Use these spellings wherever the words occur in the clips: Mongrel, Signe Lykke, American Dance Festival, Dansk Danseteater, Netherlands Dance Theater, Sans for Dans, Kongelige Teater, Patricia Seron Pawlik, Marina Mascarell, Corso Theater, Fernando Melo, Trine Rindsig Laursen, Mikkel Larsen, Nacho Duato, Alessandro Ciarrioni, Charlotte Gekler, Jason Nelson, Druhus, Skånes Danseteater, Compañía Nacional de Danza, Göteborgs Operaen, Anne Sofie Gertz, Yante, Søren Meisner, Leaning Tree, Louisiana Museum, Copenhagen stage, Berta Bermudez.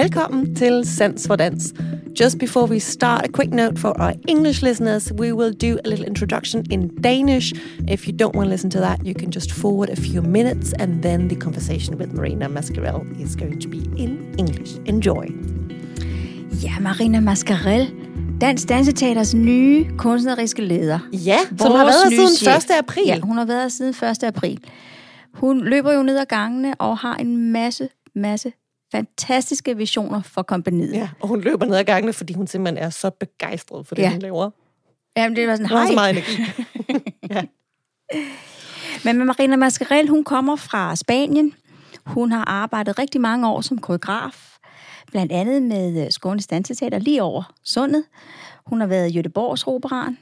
Welcome to Sense for Dance. Just before we start, a quick note for our English listeners. We will do a little introduction in Danish. If you don't want to listen to that, you can just forward a few minutes, and then the conversation with Marina Mascarell is going to be in English. Enjoy. Ja, Marina Mascarell, Dansk Danseteaters nye kunstneriske leder. Ja, som har været siden 1. april. Ja, hun har været siden 1. april. Hun løber jo ned ad gangene og har en masse fantastiske visioner for kompagniet. Ja, og hun løber ned ad gangene, fordi hun simpelthen er så begejstret for det, hun laver. Jamen, det var sådan, hej. Hun har så meget energi. Ja. Men Marina Mascarell, hun kommer fra Spanien. Hun har arbejdet rigtig mange år som koreograf, blandt andet med Skånes Danseteater lige over sundet. Hun har været i Göteborgs Operaen,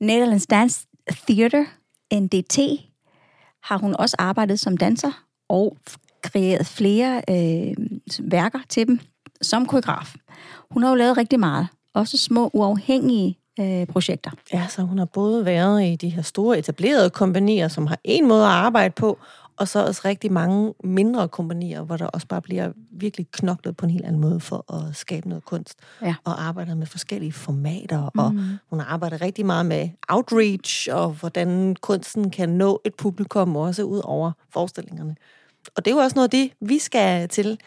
Netherlands Dance Theater, NDT, har hun også arbejdet som danser og kreeret flere værker til dem som koreograf. Hun har jo lavet rigtig meget, også små uafhængige projekter. Ja, så hun har både været i de her store etablerede kompagnier, som har en måde at arbejde på, og så også rigtig mange mindre kompagnier, hvor der også bare bliver virkelig knoklet på en helt anden måde for at skabe noget kunst. Ja. Og arbejder med forskellige formater, og hun arbejder rigtig meget med outreach, og hvordan kunsten kan nå et publikum også ud over forestillingerne. Og det er jo også noget af det, vi skal til.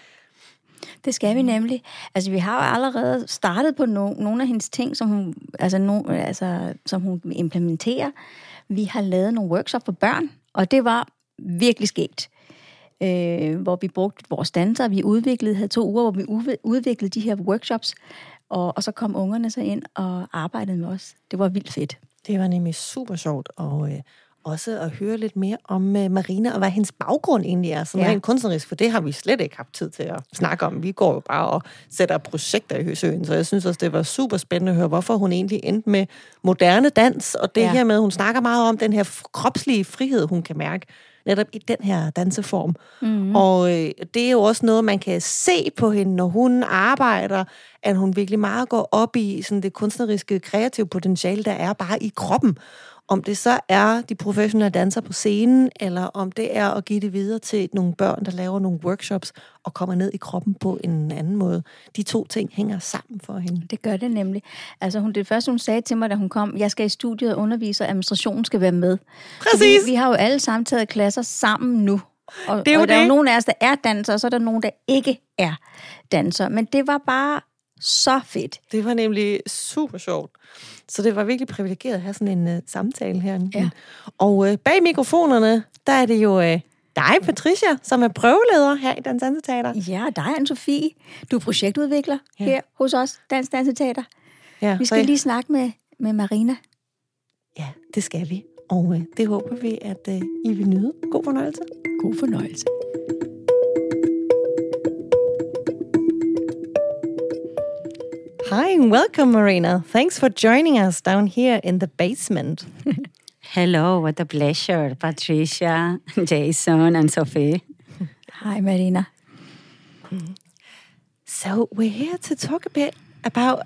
Det skal vi nemlig. Altså, vi har jo allerede startet på nogle af hendes ting, som hun, som hun implementerer. Vi har lavet nogle workshops for børn, og det var virkelig skægt, hvor vi brugte vores danser, vi havde 2 uger, hvor vi udviklede de her workshops, og så kom ungerne så ind og arbejdede med os. Det var vildt fedt. Det var nemlig super sjovt, og også at høre lidt mere om Marina, og hvad hendes baggrund egentlig er, som rent kunstnerisk, for det har vi slet ikke haft tid til at snakke om. Vi går jo bare og sætter projekter i højsøen, så jeg synes også, det var super spændende at høre, hvorfor hun egentlig endte med moderne dans, og det her med, hun snakker meget om den her kropslige frihed, hun kan mærke, netop i den her danseform. Og det er jo også noget, man kan se på hende, når hun arbejder, at hun virkelig meget går op i sådan det kunstneriske, kreative potentiale, der er bare i kroppen. Om det så er de professionelle dansere på scenen, eller om det er at give det videre til nogle børn, der laver nogle workshops og kommer ned i kroppen på en anden måde. De 2 ting hænger sammen for hende. Det gør det nemlig. Altså, det første, hun sagde til mig, da hun kom, jeg skal i studiet og undervise, og administrationen skal være med. Præcis! Vi har jo alle sammen taget klasser sammen nu. Og det er jo der er jo nogen af os, der er dansere, og så er der nogen, der ikke er dansere. Men det var bare så fedt. Det var nemlig super sjovt. Så det var virkelig privilegeret at have sådan en samtale herinde. Ja. Og bag mikrofonerne, der er det jo dig, Patricia, som er prøveleder her i Dansk Danseteater. Ja, dig, Anne Sofie. Du er projektudvikler her hos os, Dansk Danseteater. Ja, vi skal lige snakke med Marina. Ja, det skal vi. Og det håber vi, at I vil nyde. God fornøjelse. God fornøjelse. Hi and welcome, Marina. Thanks for joining us down here in the basement. Hello, what a pleasure, Patricia, Jason and Sophie. Hi, Marina. So we're here to talk a bit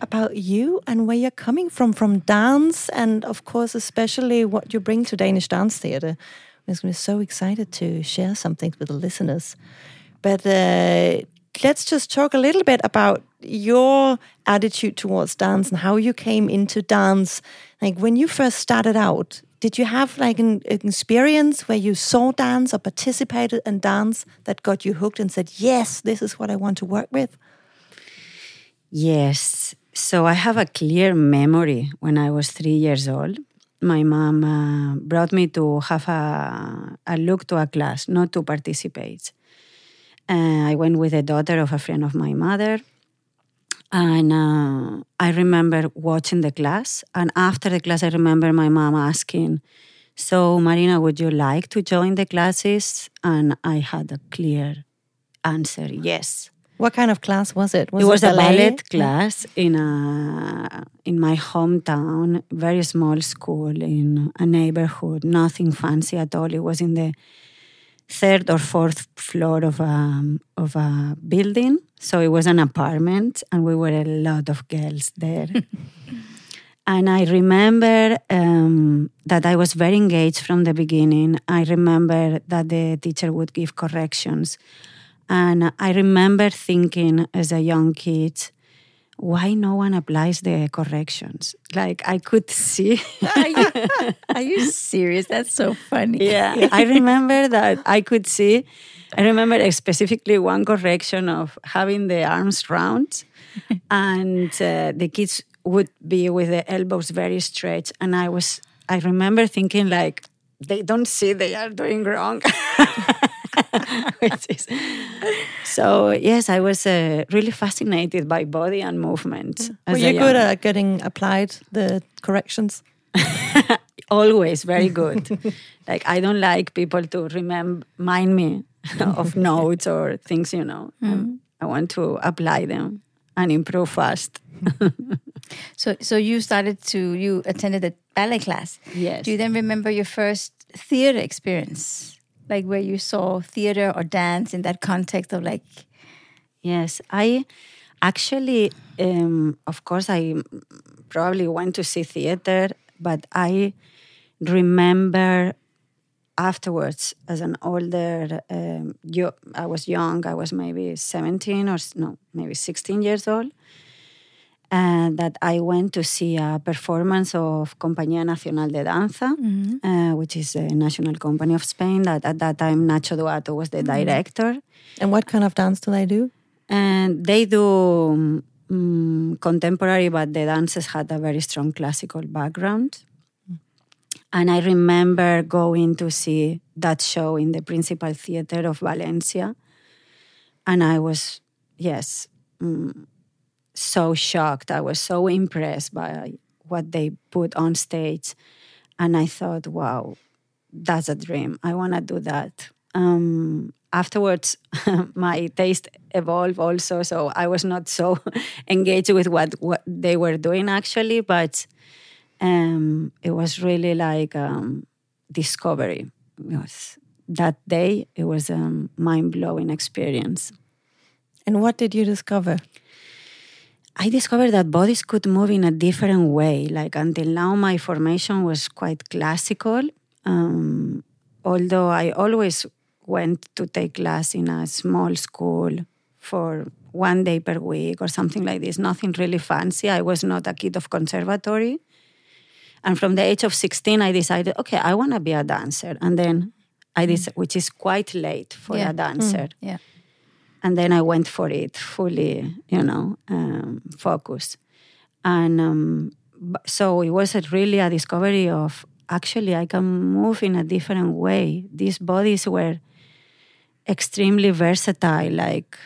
about you and where you're coming from dance, and of course, especially what you bring to Danish Dance Theater. I'm so excited to share something with the listeners. But let's just talk a little bit about your attitude towards dance and how you came into dance. Like, when you first started out, did you have like an experience where you saw dance or participated in dance that got you hooked and said, yes, this is what I want to work with? Yes. So I have a clear memory when I was 3 years old. My mom brought me to have a look to a class, not to participate. I went with the daughter of a friend of my mother. And I remember watching the class. And after the class, I remember my mom asking, so, Marina, would you like to join the classes? And I had a clear answer, yes. What kind of class was it? It was a ballet class in my hometown, very small school in a neighborhood, nothing fancy at all. It was in the 3rd or 4th floor of a building. So it was an apartment, and we were a lot of girls there. And I remember that I was very engaged from the beginning. I remember that the teacher would give corrections. And I remember thinking as a young kid, why no one applies the corrections? Like, I could see. Are you serious? That's so funny. Yeah, I remember that I could see. I remember specifically one correction of having the arms round and the kids would be with the elbows very straight. And I remember thinking like, they don't see they are doing wrong. So, yes, I was really fascinated by body and movement. Yeah. Were you good at getting applied the corrections? Always very good. Like, I don't like people to remind me of notes or things, you know. Mm-hmm. I want to apply them and improve fast. So you you attended a ballet class. Yes. Do you then remember your first theater experience? Like where you saw theater or dance in that context of like... Yes, I actually, of course, I probably went to see theater, but I remember afterwards as an older... I was young, I was maybe 16 years old, and that I went to see a performance of Compañía Nacional de Danza, mm-hmm. Which is a national company of Spain. That at that time, Nacho Duato was the director. And what kind of dance do they do? And they do contemporary, but the dancers had a very strong classical background. Mm. And I remember going to see that show in the Principal Theater of Valencia. And I was, so shocked. I was so impressed by what they put on stage. And I thought, wow, that's a dream. I want to do that. Afterwards, my taste evolved also. So I was not so engaged with what they were doing actually. But it was really like discovery. That day, it was a mind-blowing experience. And what did you discover? I discovered that bodies could move in a different way. Like until now, my formation was quite classical. Although I always went to take class in a small school for one day per week or something like this. Nothing really fancy. I was not a kid of conservatory. And from the age of 16, I decided, okay, I want to be a dancer. And then I decided, which is quite late for a dancer. Mm. Yeah. And then I went for it, fully, focused. And so it was really a discovery of, actually, I can move in a different way. These bodies were extremely versatile. Like,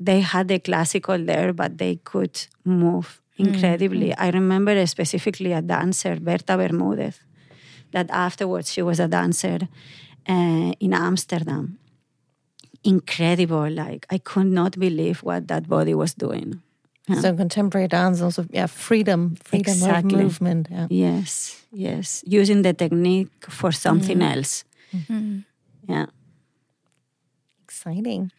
they had the classical there, but they could move incredibly. Mm-hmm. I remember specifically a dancer, Berta Bermudez, that afterwards she was a dancer in Amsterdam. Incredible, like I could not believe what that body was doing. Yeah. So contemporary dance also, freedom exactly. Of movement. Yeah. Yes, using the technique for something else. Mm-hmm. Yeah, exciting.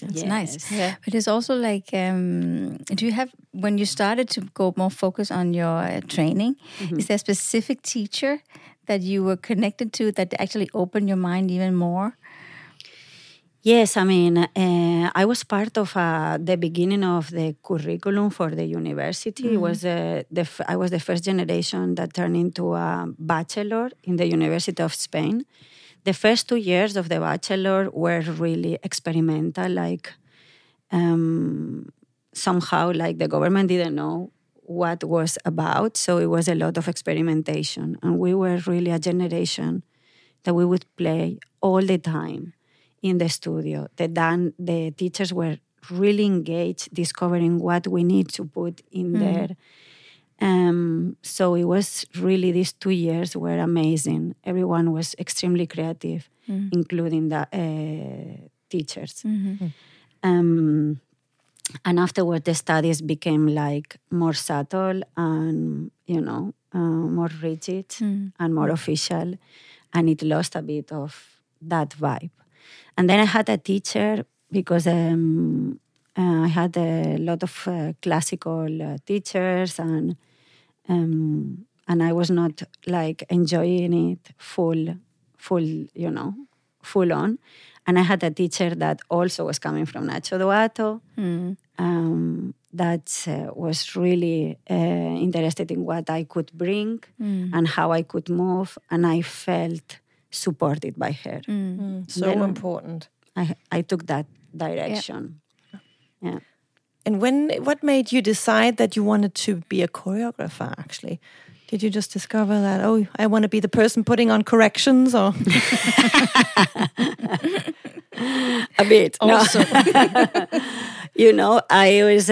That's nice. Yeah. But it's also like, do you have when you started to go more focus on your training? Mm-hmm. Is there a specific teacher that you were connected to that actually opened your mind even more? Yes, I mean, I was part of the beginning of the curriculum for the university. Mm-hmm. It was I was the first generation that turned into a bachelor in the University of Spain. The first 2 years of the bachelor were really experimental, like somehow like the government didn't know what was about, so it was a lot of experimentation. And we were really a generation that we would play all the time. In the studio, the teachers were really engaged discovering what we need to put in there. So it was really, these 2 years were amazing. Everyone was extremely creative, including the teachers. Mm-hmm. And afterward, the studies became like more subtle and, more rigid and more official. And it lost a bit of that vibe. And then I had a teacher because I had a lot of classical teachers and I was not like enjoying it full full on. And I had a teacher that also was coming from Nacho Duato, that was really interested in what I could bring and how I could move. And I felt supported by her. Mm-hmm. So then important. I took that direction. Yeah. Yeah. And what made you decide that you wanted to be a choreographer, actually? Did you just discover that, oh, I want to be the person putting on corrections, or? A bit. Also. No. You know, I was,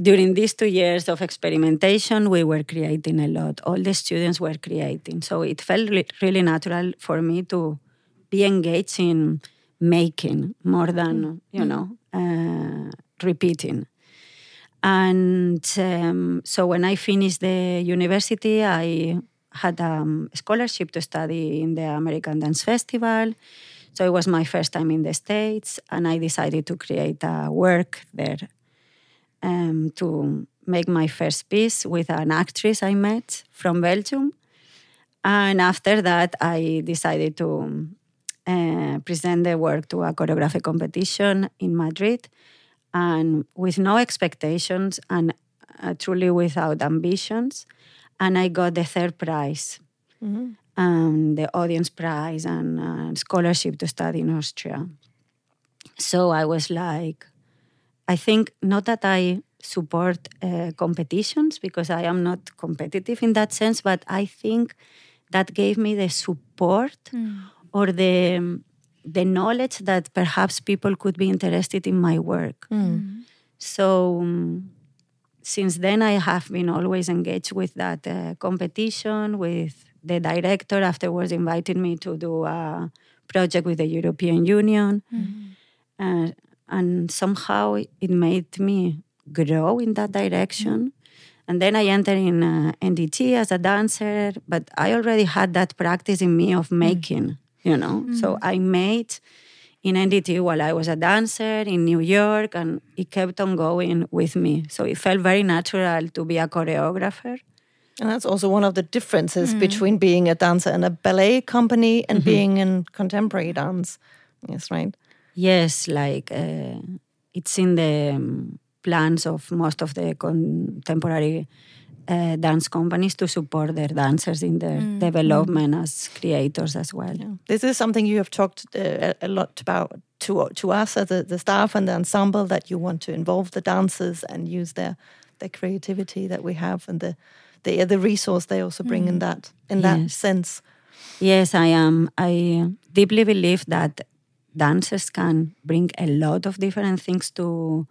during these 2 years of experimentation, we were creating a lot. All the students were creating. So it felt really natural for me to be engaged in making more than, you know, repeating. And so when I finished the university, I had a scholarship to study in the American Dance Festival. So it was my first time in the States, and I decided to create a work there to make my first piece with an actress I met from Belgium. And after that, I decided to present the work to a choreographic competition in Madrid. And with no expectations and truly without ambitions. And I got the third prize, the audience prize and scholarship to study in Austria. So I was like, I think not that I support competitions because I am not competitive in that sense, but I think that gave me the support or the knowledge that perhaps people could be interested in my work. So since then I have been always engaged with that competition, with the director afterwards invited me to do a project with the European Union. And somehow it made me grow in that direction. And then I entered in NDT as a dancer, but I already had that practice in me of making you know, so I made in NDT while I was a dancer in New York, and it kept on going with me. So it felt very natural to be a choreographer. And that's also one of the differences between being a dancer in a ballet company and being in contemporary dance. Yes, right? Yes, like it's in the plans of most of the contemporary dance companies to support their dancers in their development as creators as well. Yeah. This is something you have talked a lot about to us as the staff and the ensemble, that you want to involve the dancers and use their creativity that we have and the resource they also bring in that sense. Yes, I am. I deeply believe that dancers can bring a lot of different things to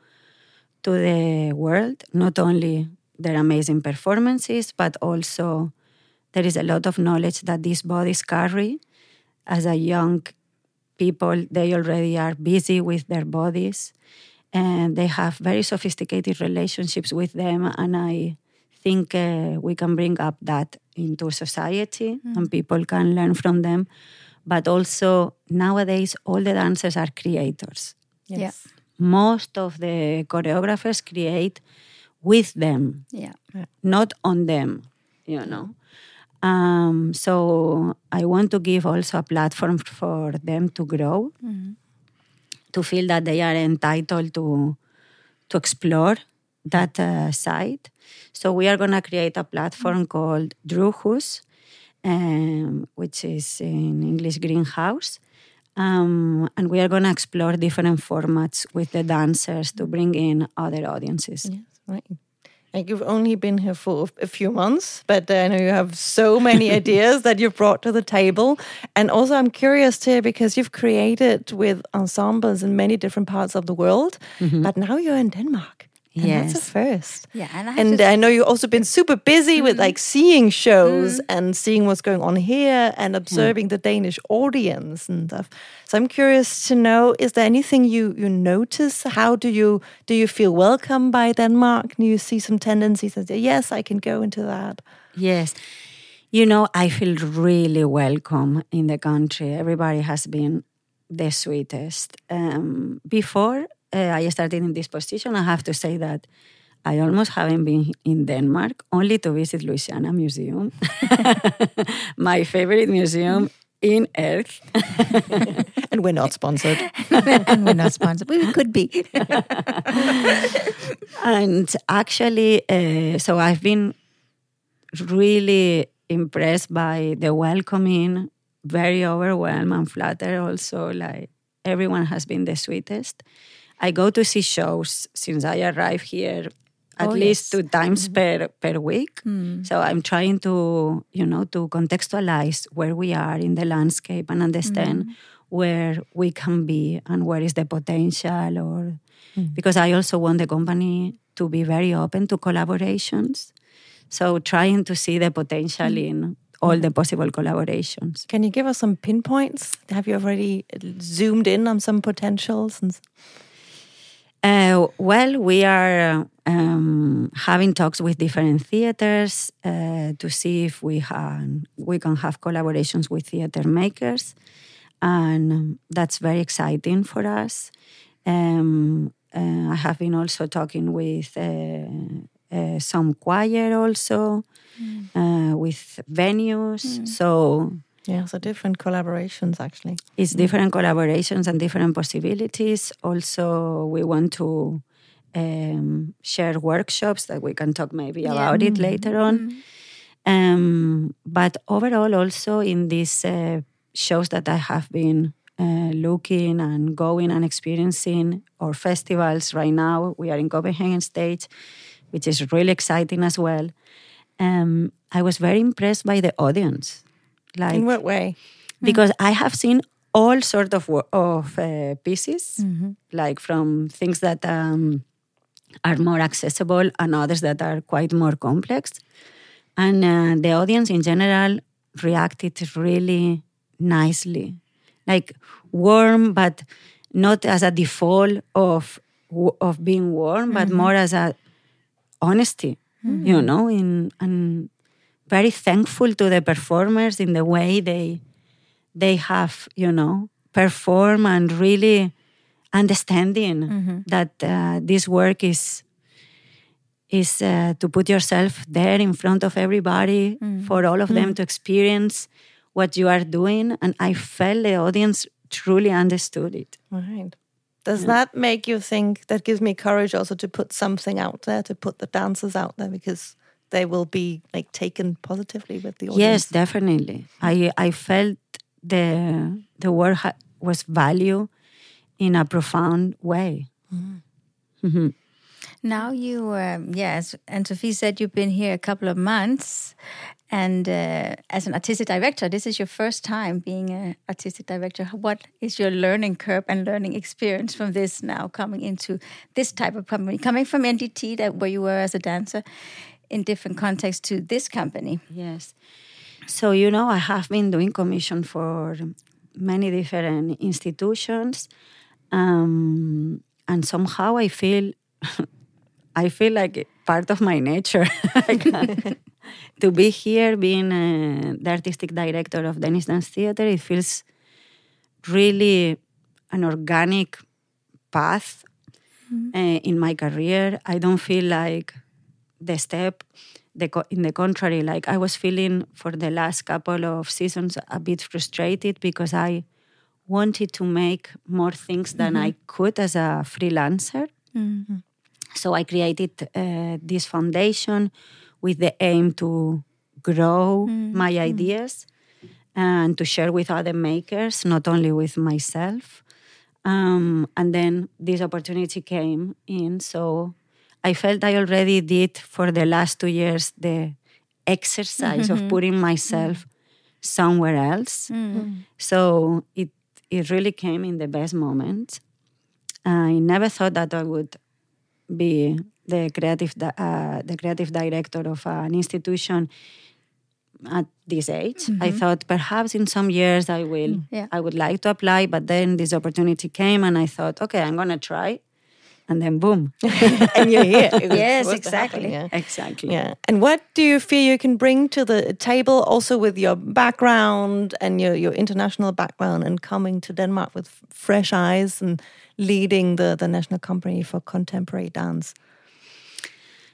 the world, not only their amazing performances, but also there is a lot of knowledge that these bodies carry. As a young people, they already are busy with their bodies and they have very sophisticated relationships with them. And I think we can bring up that into society and people can learn from them. But also nowadays, all the dancers are creators. Yes. Yeah. Most of the choreographers create with them, not on them, you know. So I want to give also a platform for them to grow, to feel that they are entitled to explore that side. So we are going to create a platform called Druhus, which is in English greenhouse. And we are going to explore different formats with the dancers to bring in other audiences. Yes. Right. And you've only been here for a few months, but I know you have so many ideas that you've brought to the table. And also I'm curious too, because you've created with ensembles in many different parts of the world, but now you're in Denmark. And that's a first. Yeah, and I know you've also been super busy with like seeing shows and seeing what's going on here and observing the Danish audience and stuff. So I'm curious to know, is there anything you notice? How do you feel welcome by Denmark? Do you see some tendencies that say, yes, I can go into that? Yes. You know, I feel really welcome in the country. Everybody has been the sweetest. Before I started in this position, I have to say that I almost haven't been in Denmark, only to visit Louisiana Museum, my favorite museum in Earth. And we're not sponsored. And we're not sponsored. We could be. And actually, so I've been really impressed by the welcoming, very overwhelmed and flattered also. Like, everyone has been the sweetest. I go to see shows since I arrived here at least 2 times per week. Mm. So I'm trying to, to contextualize where we are in the landscape and understand where we can be and where is the potential. Or because I also want the company to be very open to collaborations. So trying to see the potential in all the possible collaborations. Can you give us some pinpoints? Have you already zoomed in on some potentials? Well, we are having talks with different theaters to see if we can have collaborations with theater makers. And that's very exciting for us. I have been also talking with some choir also, with venues. Mm. So different collaborations actually. It's different collaborations and different possibilities. Also, we want to share workshops that we can talk maybe about it later on. Mm. But overall also in this shows that I have been looking and going and experiencing, or festivals right now. We are in Copenhagen stage, which is really exciting as well. I was very impressed by the audience. Like, in what way? Because I have seen all sorts of pieces, like from things that are more accessible and others that are quite more complex. And the audience in general reacted really nicely, like warm, but not as a default of being warm, but more as a honesty, and very thankful to the performers in the way they have, perform, and really understanding that this work is to put yourself there in front of everybody for all of them to experience what you are doing, and I felt the audience truly understood it. Right. Does that make you think, that gives me courage also to put something out there, to put the dancers out there, because they will be like taken positively with the audience? Yes, definitely. I felt the work was valued in a profound way. Mm. Mm-hmm. Now you, yes, and Sophie said you've been here a couple of months, and as an artistic director, this is your first time being an artistic director. What is your learning curve and learning experience from this now, coming into this type of company, coming from NDT, that where you were as a dancer, in different contexts to this company? Yes. So, I have been doing commission for many different institutions, and somehow I feel like part of my nature. To be here, being the artistic director of Danish Dance Theater, it feels really an organic path in my career. I don't feel like in the contrary, like I was feeling for the last couple of seasons a bit frustrated because I wanted to make more things than I could as a freelancer. Mm-hmm. So I created this foundation with the aim to grow my ideas and to share with other makers, not only with myself. And then this opportunity came in. So I felt I already did for the last 2 years the exercise of putting myself somewhere else. Mm-hmm. So it really came in the best moment. I never thought that I would be the creative director of an institution at this age. I thought perhaps in some years I would like to apply, but then this opportunity came and I thought, okay, I'm gonna try, and then boom, and you're here. Yes, exactly. Yeah. Exactly. Yeah. And what do you feel you can bring to the table, also with your background and your international background, and coming to Denmark with fresh eyes and leading the National Company for Contemporary Dance?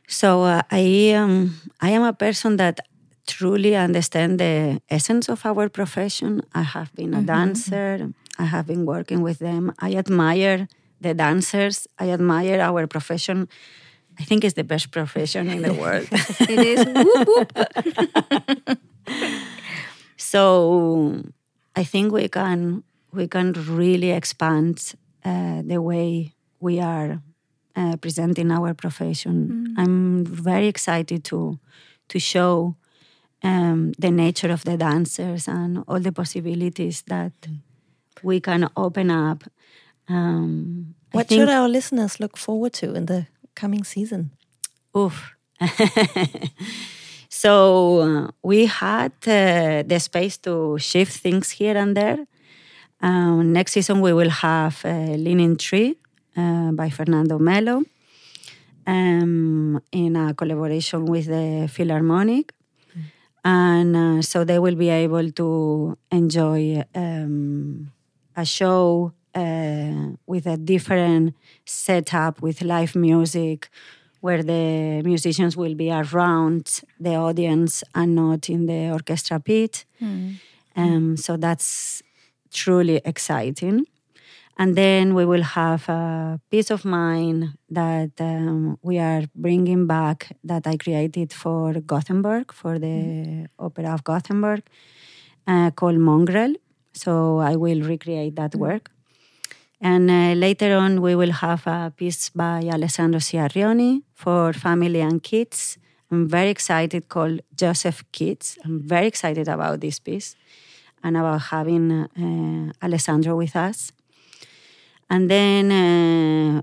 So I am a person that truly understands the essence of our profession. I have been a dancer. I have been working with them. I admire the dancers. I admire our profession. I think it's the best profession in the world. It is. Whoop, whoop. So I think we can really expand the way we are presenting our profession. Mm. I'm very excited to show the nature of the dancers and all the possibilities that we can open up. What should our listeners look forward to in the coming season? Oof. So we had the space to shift things here and there. Next season we will have Leaning Tree by Fernando Melo in a collaboration with the Philharmonic. Mm. And so they will be able to enjoy a show with a different setup, with live music, where the musicians will be around the audience and not in the orchestra pit. Mm. So that's truly exciting. And then we will have a piece of mind that we are bringing back, that I created for Gothenburg, for the Opera of Gothenburg, called Mongrel. So I will recreate that work. And later on, we will have a piece by Alessandro Ciarrioni for family and kids. I'm very excited, called Joseph Kids. I'm very excited about this piece and about having Alessandro with us. And then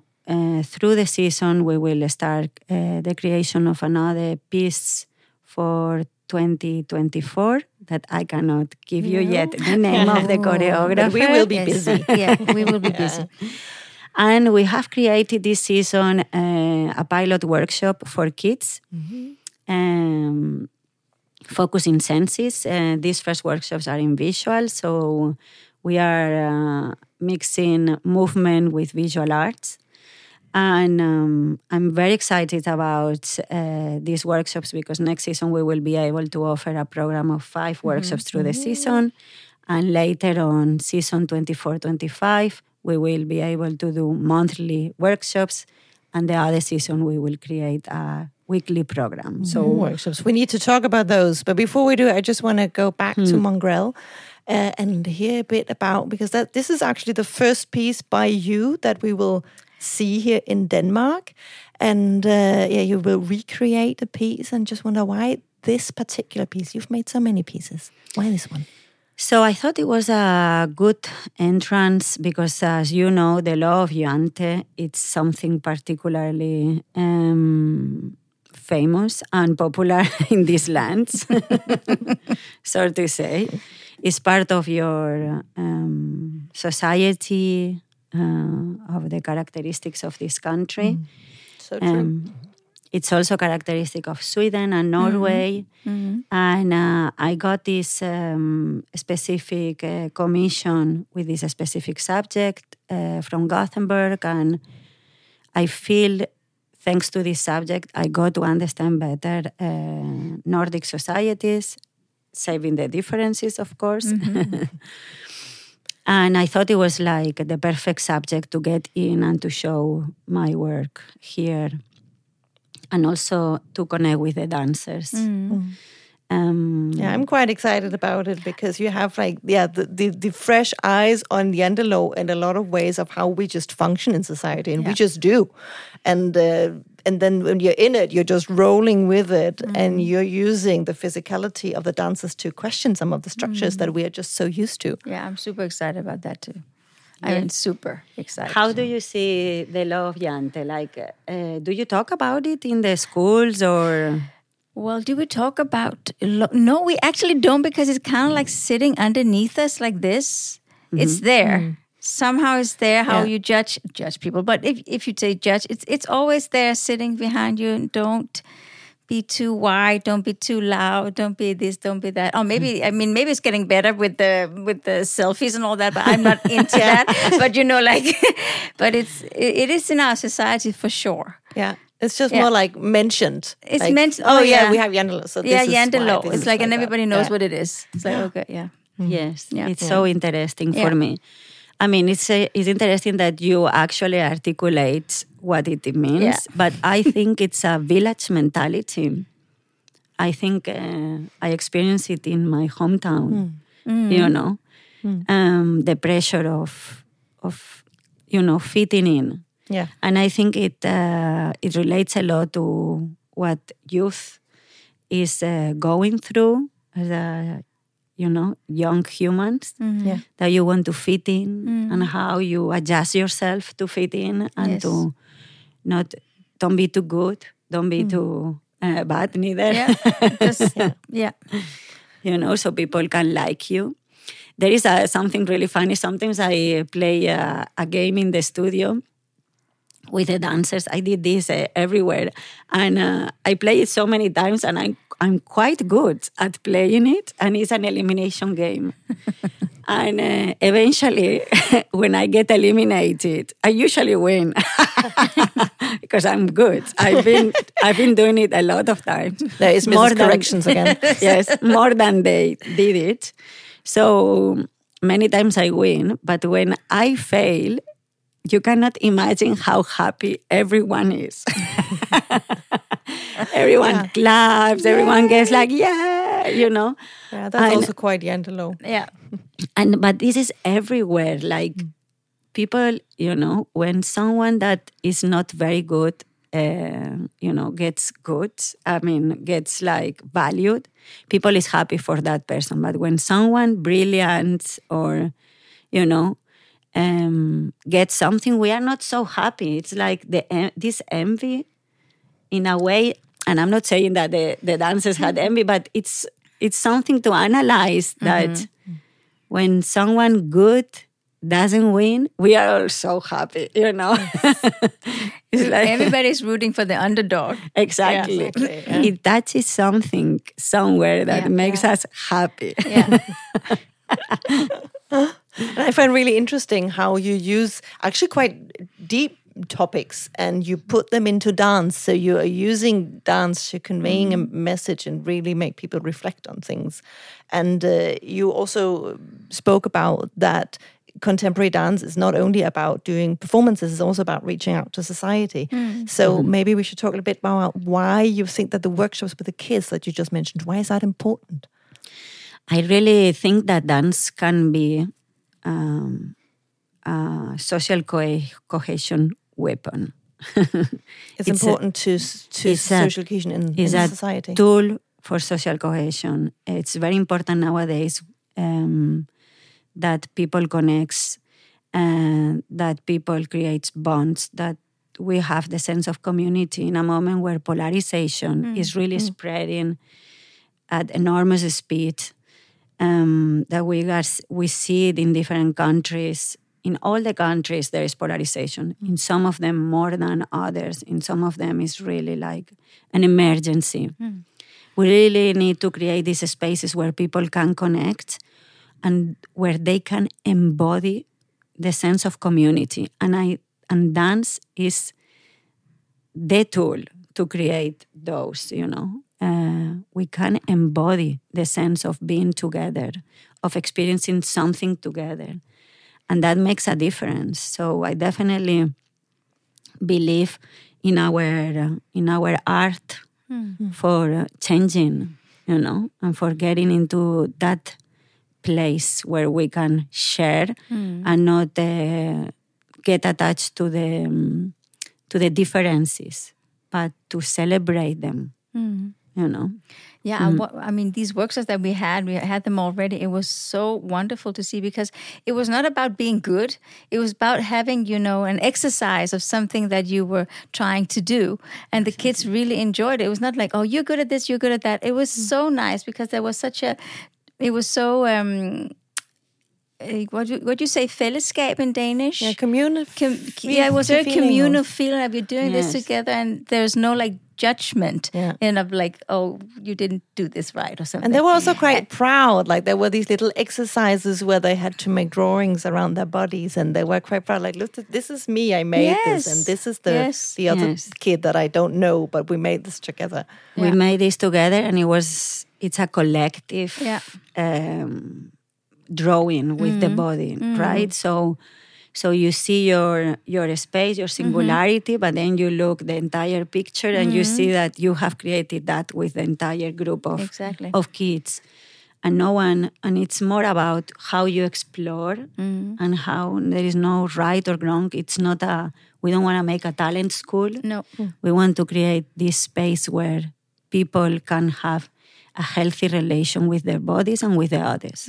through the season, we will start the creation of another piece for 2024 that I cannot give you yet the name of the choreographer. But we will be busy. We will be busy. And we have created this season a pilot workshop for kids, focusing senses. These first workshops are in visual, so we are mixing movement with visual arts. And I'm very excited about these workshops, because next season we will be able to offer a program of 5 workshops through the season. And later on, season 24-25, we will be able to do monthly workshops. And the other season we will create a weekly program. So workshops. We need to talk about those. But before we do, I just want to go back to Mongrel. And hear a bit about, because this is actually the first piece by you that we will see here in Denmark, and you will recreate the piece. And just wonder why this particular piece. You've made so many pieces. Why this one? So I thought it was a good entrance, because, as you know, the law of Yuante, it's something particularly famous and popular in these lands, so to say. It's part of your society, of the characteristics of this country. So true. It's also characteristic of Sweden and Norway. And I got this specific commission with this specific subject from Gothenburg, and I feel, thanks to this subject, I got to understand better Nordic societies, saving the differences, of course. And I thought it was like the perfect subject to get in and to show my work here, and also to connect with the dancers. I'm quite excited about it, because you have the fresh eyes on the underlow and a lot of ways of how we just function in society, and we just do. And then when you're in it, you're just rolling with it, and you're using the physicality of the dancers to question some of the structures that we are just so used to. Yeah, I'm super excited about that too. Yeah. I'm super excited. How do you see the law of Yante? Like, do you talk about it in the schools or? Well, do we talk about? No, we actually don't, because it's kind of like sitting underneath us like this. It's there. Somehow it's there, how you judge people. But if you say judge, it's always there sitting behind you. And don't be too wide, don't be too loud, don't be this, don't be that. Or maybe, maybe it's getting better with the selfies and all that, but I'm not into that. But but it is in our society for sure. Yeah. It's just more like mentioned. It's like, mentioned. Oh, we have Yandelo. So this Yandelo. It's like, and everybody knows what it is. It's like, okay, yes. It's so interesting for me. I mean, it's interesting that you actually articulate what it means, but I think it's a village mentality. I think I experienced it in my hometown, you know, the pressure of you know, fitting in. Yeah. And I think it relates a lot to what youth is going through as a, you know, young humans, that you want to fit in and how you adjust yourself to fit in and to don't be too good, don't be too bad neither. Yeah. Just, you know, so people can like you. There is something really funny. Sometimes I play a game in the studio with the dancers. I did this everywhere. And I play it so many times and I'm quite good at playing it. And it's an elimination game. And eventually, when I get eliminated, I usually win. Because I'm good. I've been doing it a lot of times. There is miscorrections again. Yes, more than they did it. So many times I win, but when I fail, you cannot imagine how happy everyone is. Everyone claps, everyone gets like, you know. Yeah, that's also quite Yandelo. Yeah. But this is everywhere. Like people, you know, when someone that is not very good, you know, gets good, I mean, gets like valued, people is happy for that person. But when someone brilliant or, you know, gets something, we are not so happy. It's like this envy in a way, and I'm not saying that the dancers had envy, but it's something to analyze that when someone good doesn't win, we are all so happy, you know. It's like, everybody's rooting for the underdog. Exactly. It touches something somewhere that makes us happy. Yeah. And I find really interesting how you use actually quite deep topics and you put them into dance. So you are using dance to conveying a message and really make people reflect on things. And you also spoke about that contemporary dance is not only about doing performances, it's also about reaching out to society. So maybe we should talk a bit about why you think that the workshops with the kids that you just mentioned, why is that important? I really think that dance can be a social cohesion weapon. It's important to social cohesion in society. It's a tool for social cohesion. It's very important nowadays that people connect, that people create bonds, that we have the sense of community in a moment where polarization is really spreading at enormous speed. That we see it in different countries. In all the countries, there is polarization. In some of them, more than others. In some of them, it's really like an emergency. We really need to create these spaces where people can connect and where they can embody the sense of community. And dance is the tool to create those, you know. We can embody the sense of being together, of experiencing something together. And that makes a difference. So I definitely believe in our art for changing, you know, and for getting into that place where we can share and not get attached to the differences, but to celebrate them. You know, I mean, these workshops that we had them already. It was so wonderful to see because it was not about being good. It was about having, you know, an exercise of something that you were trying to do. And the kids really enjoyed it. It was not like, oh, you're good at this, you're good at that. It was so nice because there was what do you say, fællesskab in Danish? Yeah, it was very communal feeling of you're doing this together and there's no like judgment and of like, oh, you didn't do this right or something. And they were also quite proud. Like there were these little exercises where they had to make drawings around their bodies and they were quite proud. Like, look, this is me, I made this and this is the other kid that I don't know, but we made this together. Yeah. We made this together and it's a collective drawing with the body, right? So you see your space, your singularity, but then you look the entire picture and you see that you have created that with the entire group of of kids. And no one, and it's more about how you explore and how there is no right or wrong. It's not we don't want to make a talent school. No. We want to create this space where people can have a healthy relation with their bodies and with the others.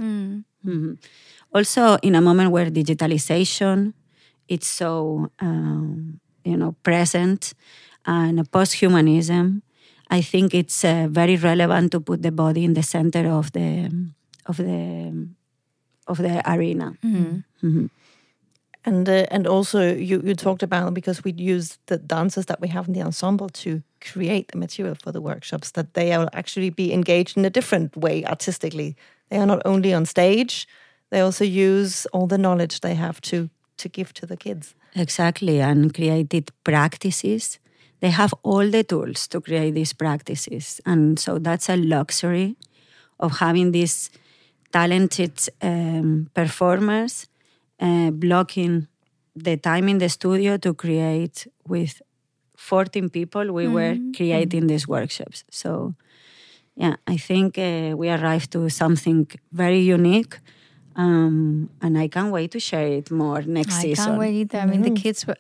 Also, in a moment where digitalization, it's so, present, and post-humanism, I think it's very relevant to put the body in the center of the arena. And also you talked about, because we use the dancers that we have in the ensemble to create the material for the workshops, that they will actually be engaged in a different way artistically. They are not only on stage, they also use all the knowledge they have to give to the kids. Exactly, and created practices. They have all the tools to create these practices. And so that's a luxury of having these talented performers blocking the time in the studio to create with 14 people. We were creating these workshops. So, yeah, I think we arrived to something very unique. And I can't wait to share it more next season. I can't wait either. I mean, the kids were...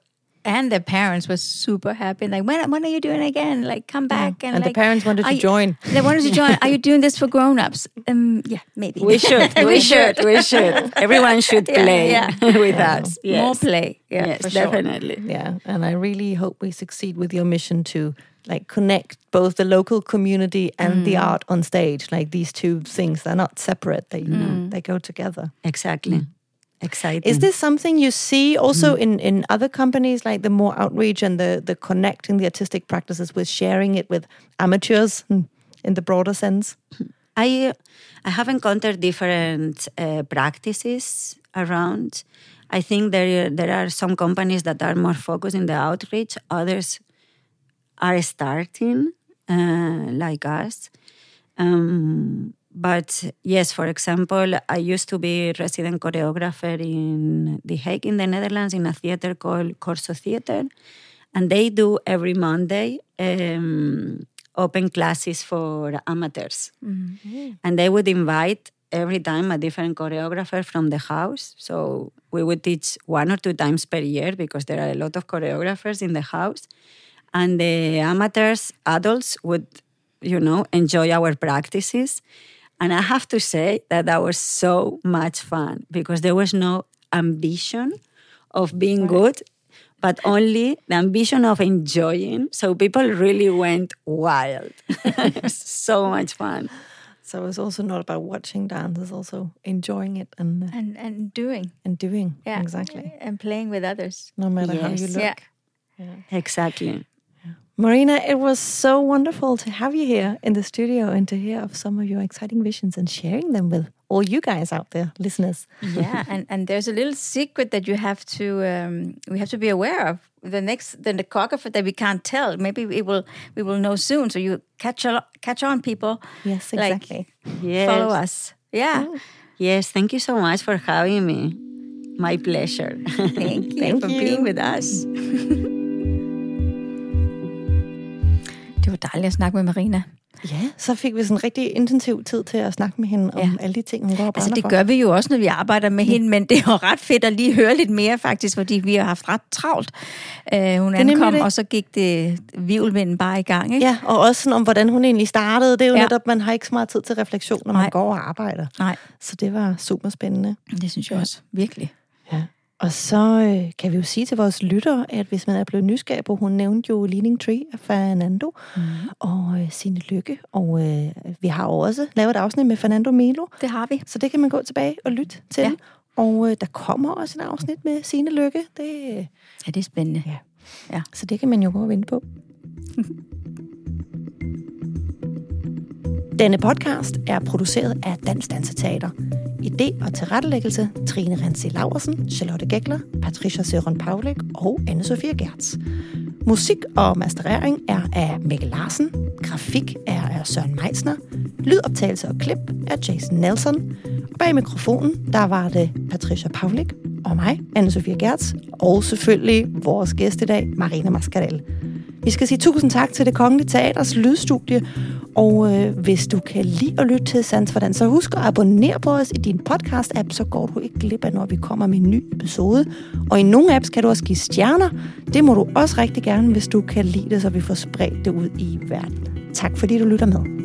And the parents were super happy. Like, when are you doing it again? Like, come back. And the parents wanted to join. They wanted to join. Are you doing this for grown-ups? Yeah, maybe. We should. We should. Everyone should play with us. Yes. More play. Yeah, yes, definitely. Sure. Yeah, and I really hope we succeed with your mission to, like, connect both the local community and the art on stage. Like, these two things, they're not separate. They they go together. Exactly. Exciting. Is this something you see also in other companies, like the more outreach and the connecting the artistic practices with sharing it with amateurs in the broader sense? I have encountered different practices around. I think there are some companies that are more focused in the outreach. Others are starting like us. But yes, for example, I used to be resident choreographer in The Hague in the Netherlands in a theater called Corso Theater. And they do every Monday open classes for amateurs. Mm-hmm. And they would invite every time a different choreographer from the house. So we would teach one or two times per year because there are a lot of choreographers in the house. And the amateurs, adults would, enjoy our practices. And I have to say that was so much fun because there was no ambition of being good, but only the ambition of enjoying. So people really went wild. So much fun. So it's also not about watching dance, it's also enjoying it and doing. And doing, yeah. Exactly. And playing with others. No matter how you look. Yeah. Yeah. Exactly. Marina, it was so wonderful to have you here in the studio and to hear of some of your exciting visions and sharing them with all you guys out there, listeners. Yeah, and there's a little secret that you have to we have to be aware of. The choreographer that we can't tell. Maybe we will know soon. So you catch on, people. Yes, exactly. Like, follow us. Yeah. Yes, thank you so much for having me. My pleasure. Thank you for being with us. Det var dejligt at snakke med Marina. Ja, så fik vi sådan en rigtig intensiv tid til at snakke med hende om alle de ting, hun går og brænder for. Altså det gør vi jo også, når vi arbejder med hende, men det er jo ret fedt at lige høre lidt mere faktisk, fordi vi har haft ret travlt. Hun ankom, og så gik det virvelvinden bare i gang, ikke? Ja, og også sådan om, hvordan hun egentlig startede. Det er jo netop, man har ikke så meget tid til refleksion, når man går og arbejder. Nej. Så det var super spændende. Det synes jeg også, virkelig. Ja. Og så kan vi jo sige til vores lyttere, at hvis man er blevet nysgerrig på, hun nævnte jo Leaning Tree af Fernando og Signe Lykke. Og vi har også lavet et afsnit med Fernando Melo. Det har vi. Så det kan man gå tilbage og lytte til. Ja. Og der kommer også et afsnit med Signe Lykke. Det er spændende. Ja. Ja. Så det kan man jo gå og vente på. Denne podcast er produceret af Dansk Danseteater. Idé og tilrettelæggelse Trine Rindsig Laursen, Charlotte Gekler, Patricia Seron Pawlik og Anne Sofie Gertz. Musik og masterering er af Mikkel Larsen. Grafik er af Søren Meisner. Lydoptagelse og klip er Jason Nelson. Bag mikrofonen, der var det Patricia Pawlik og mig, Anne Sofie Gertz, og selvfølgelig vores gæst i dag, Marina Mascarell. Vi skal sige tusind tak til Det Kongelige Teaters lydstudie, og hvis du kan lide at lytte til Sans for Dans, så husk at abonnere på os i din podcast-app, så går du ikke glip af, når vi kommer med en ny episode. Og i nogle apps kan du også give stjerner. Det må du også rigtig gerne, hvis du kan lide det, så vi får spredt det ud i verden. Tak fordi du lytter med.